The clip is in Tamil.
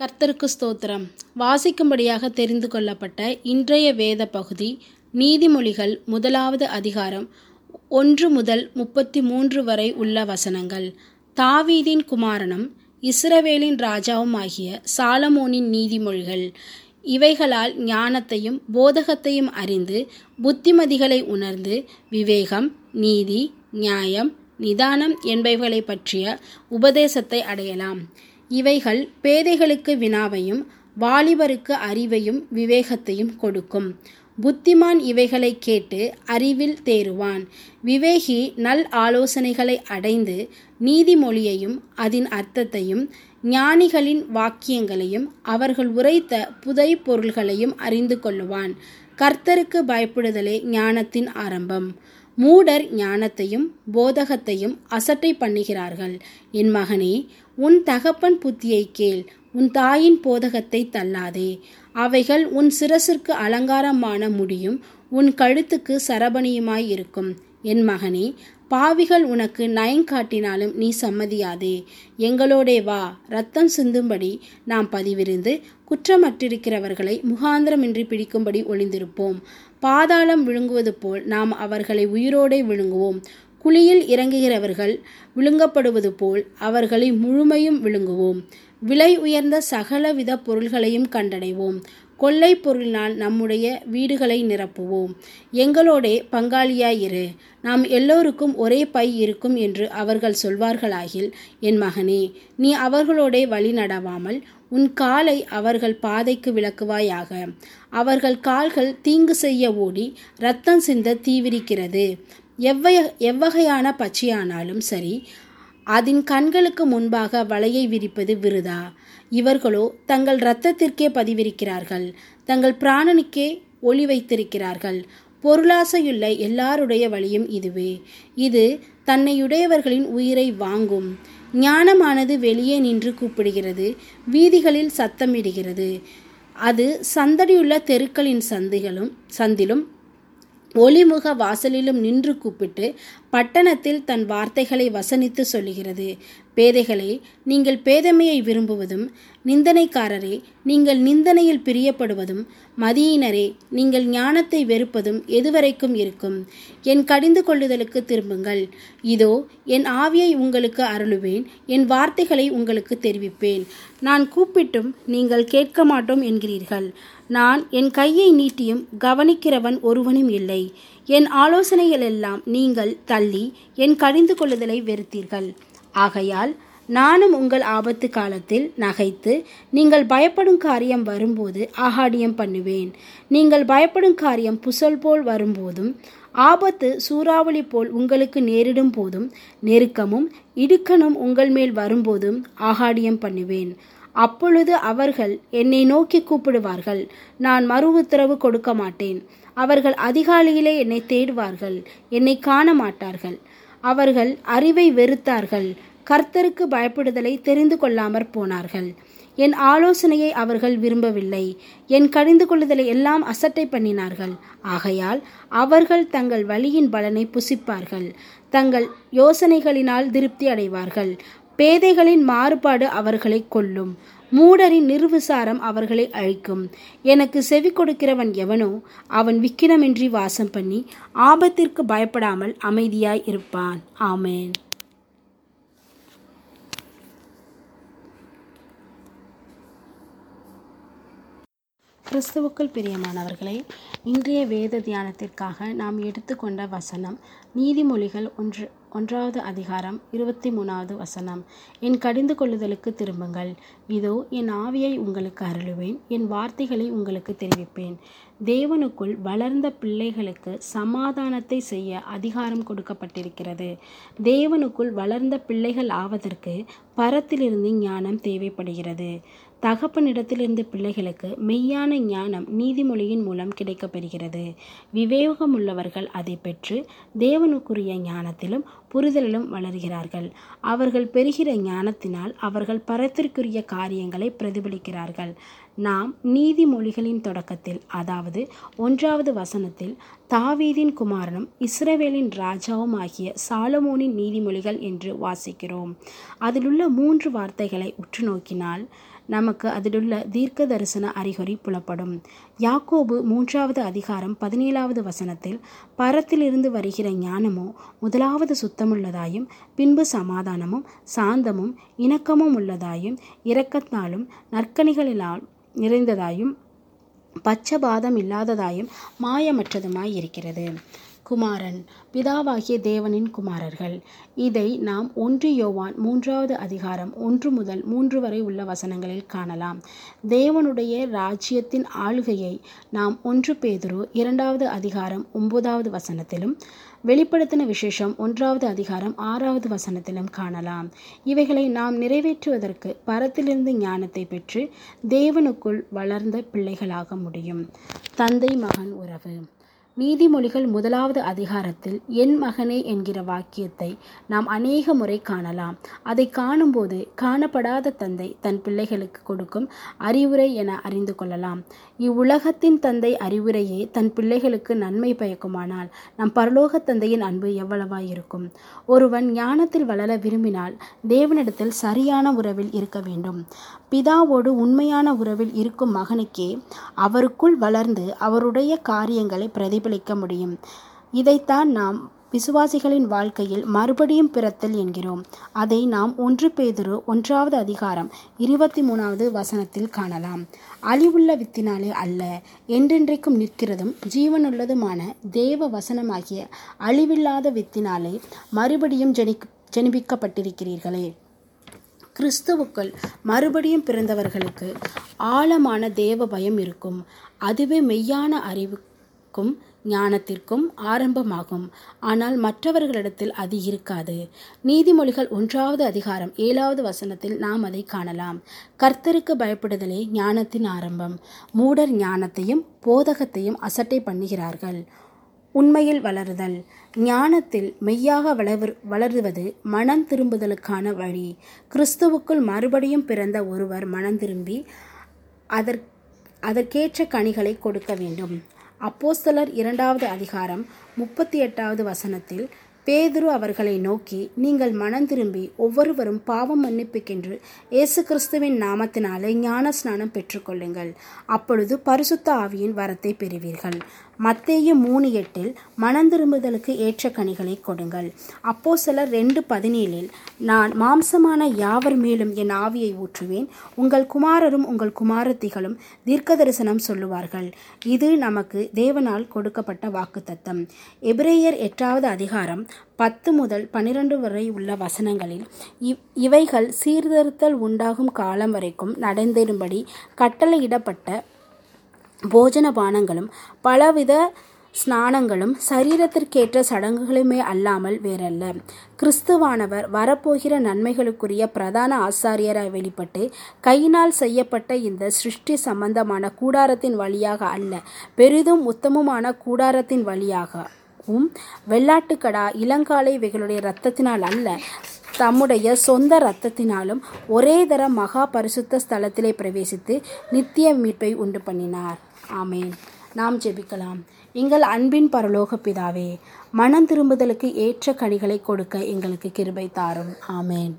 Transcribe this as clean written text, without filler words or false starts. கர்த்தருக்கு ஸ்தோத்திரம். வாசிக்கும்படியாக தெரிந்து கொள்ளப்பட்ட இன்றைய வேத பகுதி நீதிமொழிகள் 1 முதல் 33 வரை உள்ள வசனங்கள். தாவீதின் குமாரனும் இஸ்ரவேலின் ராஜாவும் ஆகிய சாலமோனின் நீதிமொழிகள். இவைகளால் ஞானத்தையும் போதகத்தையும் அறிந்து புத்திமதிகளை உணர்ந்து விவேகம், நீதி, நியாயம், நிதானம் என்பவைகளை பற்றிய உபதேசத்தை அடையலாம். இவைகள் பேதைகளுக்கு வினாவையும் வாலிபருக்கு அறிவையும் விவேகத்தையும் கொடுக்கும். புத்திமான் இவைகளை கேட்டு அறிவில் தேறுவான். விவேகி நல் ஆலோசனைகளை அடைந்து நீதிமொழியையும் அதன் அர்த்தத்தையும் ஞானிகளின் வாக்கியங்களையும் அவர்கள் உரைத்த புதை பொருள்களையும் அறிந்து கொள்ளுவான். கர்த்தருக்கு பயப்படுதலே ஞானத்தின் ஆரம்பம். மூடர் ஞானத்தையும் போதகத்தையும் அசட்டை பண்ணுகிறார்கள். என் மகனே, உன் தகப்பன் புத்தியை கேள், உன் தாயின் போதகத்தை தள்ளாதே. அவைகள் உன் சிரசிற்கு அலங்காரமான முடியும், உன் கழுத்துக்கு சரபணியுமாய் இருக்கும். என் மகனே, பாவிகள் உனக்கு நயங்காட்டினாலும் நீ சம்மதியாதே. எங்களோடே வா, இரத்தம் சிந்தும்படி நாம் பதிவிருந்து குற்றமற்றிருக்கிறவர்களை முகாந்திரமின்றி பிடிக்கும்படி ஒளிந்திருப்போம். பாதாளம் விழுங்குவது போல் நாம் அவர்களை உயிரோடே விழுங்குவோம். குழியில் இறங்குகிறவர்கள் விழுங்கப்படுவது போல் அவர்களை முழுமையும் விழுங்குவோம். விலை உயர்ந்த சகலவித பொருள்களையும் கண்டடைவோம். கொள்ளை பொருளினால் நம்முடைய வீடுகளை நிரப்புவோம். எங்களோடே பங்காளியாயிரு, நாம் எல்லோருக்கும் ஒரே பை இருக்கும் என்று அவர்கள் சொல்வார்களாகில், என் மகனே, நீ அவர்களோடே வழி நடவாமல் உன் காலை அவர்கள் பாதைக்கு விளக்குவாயாக. அவர்கள் கால்கள் தீங்கு செய்ய ஓடி இரத்தம் சிந்த தீவிரிக்கிறது. எவ்வகையான பச்சையானாலும் சரி, அதன் கண்களுக்கு முன்பாக வலையை விரிப்பது விருதா? இவர்களோ தங்கள் இரத்தத்திற்கே பதிவிரிக்கிறார்கள், தங்கள் பிராணனுக்கே ஒளி வைத்திருக்கிறார்கள். பொருளாசையுள்ள எல்லாருடைய வழியும் இதுவே. இது தன்னையுடையவர்களின் உயிரை வாங்கும். ஞானமானது வெளியே நின்று கூப்பிடுகிறது, வீதிகளில் சத்தமிடுகிறது. அது சந்தடியுள்ள தெருக்களின் சந்திலும் ஒளிமுக வாசலிலும் நின்று கூப்பிட்டு பட்டணத்தில் தன் வார்த்தைகளை வசனித்து சொல்லுகிறது. பேதைகளே, நீங்கள் பேதமையை விரும்புவதும், நிந்தனைக்காரரே, நீங்கள் நிந்தனையில் பிரியப்படுவதும், மதியினரே, நீங்கள் ஞானத்தை வெறுப்பதும் எதுவரைக்கும் இருக்கும்? என் கடிந்து கொள்ளுதலுக்கு திரும்புங்கள். இதோ, என் ஆவியை உங்களுக்கு அருளுவேன், என் வார்த்தைகளை உங்களுக்கு தெரிவிப்பேன். நான் கூப்பிட்டும் நீங்கள் கேட்க மாட்டோம் என்கிறீர்கள். நான் என் கையை நீட்டியும் கவனிக்கிறவன் ஒருவனும் இல்லை. என் ஆலோசனைகள் எல்லாம் நீங்கள் தள்ளி என் கடிந்து கொள்ளுதலை வெறுத்தீர்கள். ஆகையால் நானும் உங்கள் ஆபத்து காலத்தில் நகைத்து நீங்கள் பயப்படும் காரியம் வரும்போது ஆகாடியம் பண்ணுவேன். நீங்கள் பயப்படும் காரியம் புசல் போல் வரும்போதும், ஆபத்து சூறாவளி போல் உங்களுக்கு நேரிடும் போதும், நெருக்கமும் இடுக்கணும் உங்கள் மேல் வரும்போதும் ஆகாடியம் பண்ணுவேன். அப்பொழுது அவர்கள் என்னை நோக்கி கூப்பிடுவார்கள், நான் மறு உத்தரவு கொடுக்க மாட்டேன். அவர்கள் அதிகாலையிலே என்னை தேடுவார்கள், என்னை காண மாட்டார்கள். அவர்கள் அறிவை வெறுத்தார்கள், கர்த்தருக்கு பயப்படுதலை தெரிந்து கொள்ளாமற் போனார்கள். என் ஆலோசனையை அவர்கள் விரும்பவில்லை, என் கடிந்து கொள்ளுதலை எல்லாம் அசட்டை பண்ணினார்கள். ஆகையால் அவர்கள் தங்கள் வழியின் பலனை புசிப்பார்கள், தங்கள் யோசனைகளினால் திருப்தி அடைவார்கள். பேதைகளின் மாறுபாடு அவர்களை கொல்லும், மூடரின் நிர்விசாரம் அவர்களை அழிக்கும். எனக்கு செவி கொடுக்கிறவன் எவனோ அவன் விக்கினமின்றி வாசம் பண்ணி ஆபத்திற்கு பயப்படாமல் அமைதியாய் இருப்பான். ஆமேன். கிறிஸ்துவுக்குள் பிரியமானவர்களே, இன்றைய வேத தியானத்திற்காக நாம் எடுத்துக்கொண்ட வசனம் நீதிமொழிகள் 1 அதிகாரம் 23 வசனம். என் கடிந்து கொள்ளுதலுக்கு திரும்புங்கள். இதோ, என் ஆவியை உங்களுக்கு அருளுவேன், என் வார்த்தைகளை உங்களுக்கு தெரிவிப்பேன். தேவனுக்குள் வளர்ந்த பிள்ளைகளுக்கு சமாதானத்தை செய்ய அதிகாரம் கொடுக்கப்பட்டிருக்கிறது. தேவனுக்குள் வளர்ந்த பிள்ளைகள் ஆவதற்கு பரத்திலிருந்து ஞானம் தேவைப்படுகிறது. தகப்பனிடத்திலிருந்து பிள்ளைகளுக்கு மெய்யான ஞானம் நீதிமொழியின் மூலம் கிடைக்கப்பெறுகிறது. விவேகமுள்ளவர்கள் அதை பெற்று தேவனுக்குரிய ஞானத்திலும் புரிதலிலும் வளர்கிறார்கள். அவர்கள் பெறுகிற ஞானத்தினால் அவர்கள் பரத்திற்குரிய காரியங்களை பிரதிபலிக்கிறார்கள். நாம் நீதிமொழிகளின் தொடக்கத்தில், அதாவது 1வது வசனத்தில், தாவீதின் குமாரனும் இஸ்ரவேலின் ராஜாவும் ஆகிய சாலமோனின் நீதிமொழிகள் என்று வாசிக்கிறோம். அதிலுள்ள 3 வார்த்தைகளை உற்று நோக்கினால், நமக்கு அதிலுள்ள தீர்க்க தரிசன அறிகுறி புலப்படும். யாக்கோபு 3:17 பரத்திலிருந்து வருகிற ஞானமோ முதலாவது சுத்தமுள்ளதாயும் பின்பு சமாதானமும் சாந்தமும் இணக்கமும் உள்ளதாயும் இரக்கத்தாலும் நற்கனிகளினால் நிறைந்ததாயும் பச்சபாதம் இல்லாததாயும் மாயமற்றதுமாய் இருக்கிறது. குமாரன் பிதாவாகிய தேவனின் குமாரர்கள். இதை நாம் 1 யோவான் 3:1 முதல் 3 வரை உள்ள வசனங்களில் காணலாம். தேவனுடைய ராஜ்யத்தின் ஆளுகையை நாம் 1 பேதுரு 2:9 வெளிப்படுத்தின விசேஷம் 1:6 காணலாம். இவைகளை நாம் நிறைவேற்றுவதற்கு பரத்திலிருந்து ஞானத்தை பெற்று தேவனுக்குள் வளர்ந்த பிள்ளைகளாக முடியும். தந்தை மகன் உறவு. நீதிமொழிகள் 1 அதிகாரத்தில் என் மகனே என்கிற வாக்கியத்தை நாம் அநேக முறை காணலாம். அதை காணும்போது காணப்படாத தந்தை தன் பிள்ளைகளுக்கு கொடுக்கும் அறிவுரை என அறிந்து கொள்ளலாம். இவ்வுலகத்தின் தந்தை அறிவுரையே தன் பிள்ளைகளுக்கு நன்மை பயக்குமானால் நம் பரலோக தந்தையின் அன்பு எவ்வளவாயிருக்கும். ஒருவன் ஞானத்தில் வளர விரும்பினால் தேவனிடத்தில் சரியான உறவில் இருக்க வேண்டும். பிதாவோடு உண்மையான உறவில் இருக்கும் மகனுக்கே அவருக்குள் வளர்ந்து அவருடைய காரியங்களை பிரதிபலிக்க முடியும். இதைத்தான் நாம் விசுவாசிகளின் வாழ்க்கையில் மறுபடியும் பிறத்தல் என்கிறோம். அதை நாம் 1 பேதுரு 1:23 காணலாம். அழிவுள்ள வித்தினாலே அல்ல, என்றென்றைக்கும் நிற்கிறதும் ஜீவனுள்ளதுமான தேவ வசனமாகிய அழிவில்லாத வித்தினாலே மறுபடியும் ஜெனிப்பிக்கப்பட்டிருக்கிறீர்களே. கிறிஸ்துவுக்குள் மறுபடியும் பிறந்தவர்களுக்கு ஆழமான தேவ பயம் இருக்கும். அதுவே மெய்யான அறிவு ஞானத்திற்கும் ஆரம்பமாகும். ஆனால் மற்றவர்களிடத்தில் அது இருக்காது. நீதிமொழிகள் 1:7 நாம் அதை காணலாம். கர்த்தருக்கு பயப்படுதலே ஞானத்தின் ஆரம்பம். மூடர் ஞானத்தையும் போதகத்தையும் அசட்டை பண்ணுகிறார்கள். உண்மையில் வளருதல். ஞானத்தில் மெய்யாக வளருவது மனம் திரும்புதலுக்கான வழி. கிறிஸ்துவுக்குள் மறுபடியும் பிறந்த ஒருவர் மனம் திரும்பி அதற்கேற்ற கனிகளை கொடுக்க வேண்டும். அப்போஸ்தலர் 2:38 பேதுரு அவர்களை நோக்கி, நீங்கள் மனம் திரும்பி ஒவ்வொருவரும் பாவம் மன்னிப்புக்கென்று இயேசு கிறிஸ்துவின் நாமத்தினாலே ஞான ஸ்நானம் பெற்றுக்கொள்ளுங்கள், அப்பொழுது பரிசுத்த ஆவியின் வரத்தை பெறுவீர்கள். மத்தேயு 3:8 மனம் திரும்புதலுக்கு ஏற்ற கனிகளை கொடுங்கள். அப்போஸ்தலர் 2:17 நான் மாம்சமான யாவர் மேலும் என் ஆவியை ஊற்றுவேன், உங்கள் குமாரரும் உங்கள் குமாரத்திகளும் தீர்க்க தரிசனம் சொல்லுவார்கள். இது நமக்கு தேவனால் கொடுக்கப்பட்ட வாக்குத்தத்தம். எபிரேயர் 8:10 முதல் 12 வரை உள்ள வசனங்களில் இவைகள் சீர்திருத்தல் உண்டாகும் காலம் வரைக்கும் நடந்திரும்படி கட்டளையிடப்பட்ட போஜன பானங்களும் பலவித ஸ்நானங்களும் சரீரத்திற்கேற்ற சடங்குகளுமே அல்லாமல் வேறல்ல. கிறிஸ்துவானவர் வரப்போகிற நன்மைகளுக்குரிய பிரதான ஆசாரியராய் வெளிப்பட்டு கையினால் செய்யப்பட்ட இந்த சிருஷ்டி சம்பந்தமான கூடாரத்தின் வழியாக அல்ல, பெரிதும் உத்தமமான கூடாரத்தின் வழியாக வெள்ளாட்டுக்கடா இளங்காலை இவைகளுடைய இரத்தத்தினால் அல்ல, தம்முடைய சொந்த இரத்தத்தினாலும் ஒரே தர மகா பரிசுத்த ஸ்தலத்திலே பிரவேசித்து நித்திய மீட்பை உண்டு பண்ணினார். ஆமேன். நாம் ஜெபிக்கலாம். எங்கள் அன்பின் பரலோக பிதாவே, மனம் திரும்புதலுக்கு ஏற்ற கனிகளை கொடுக்க எங்களுக்கு கிருபை தாரும். ஆமேன்.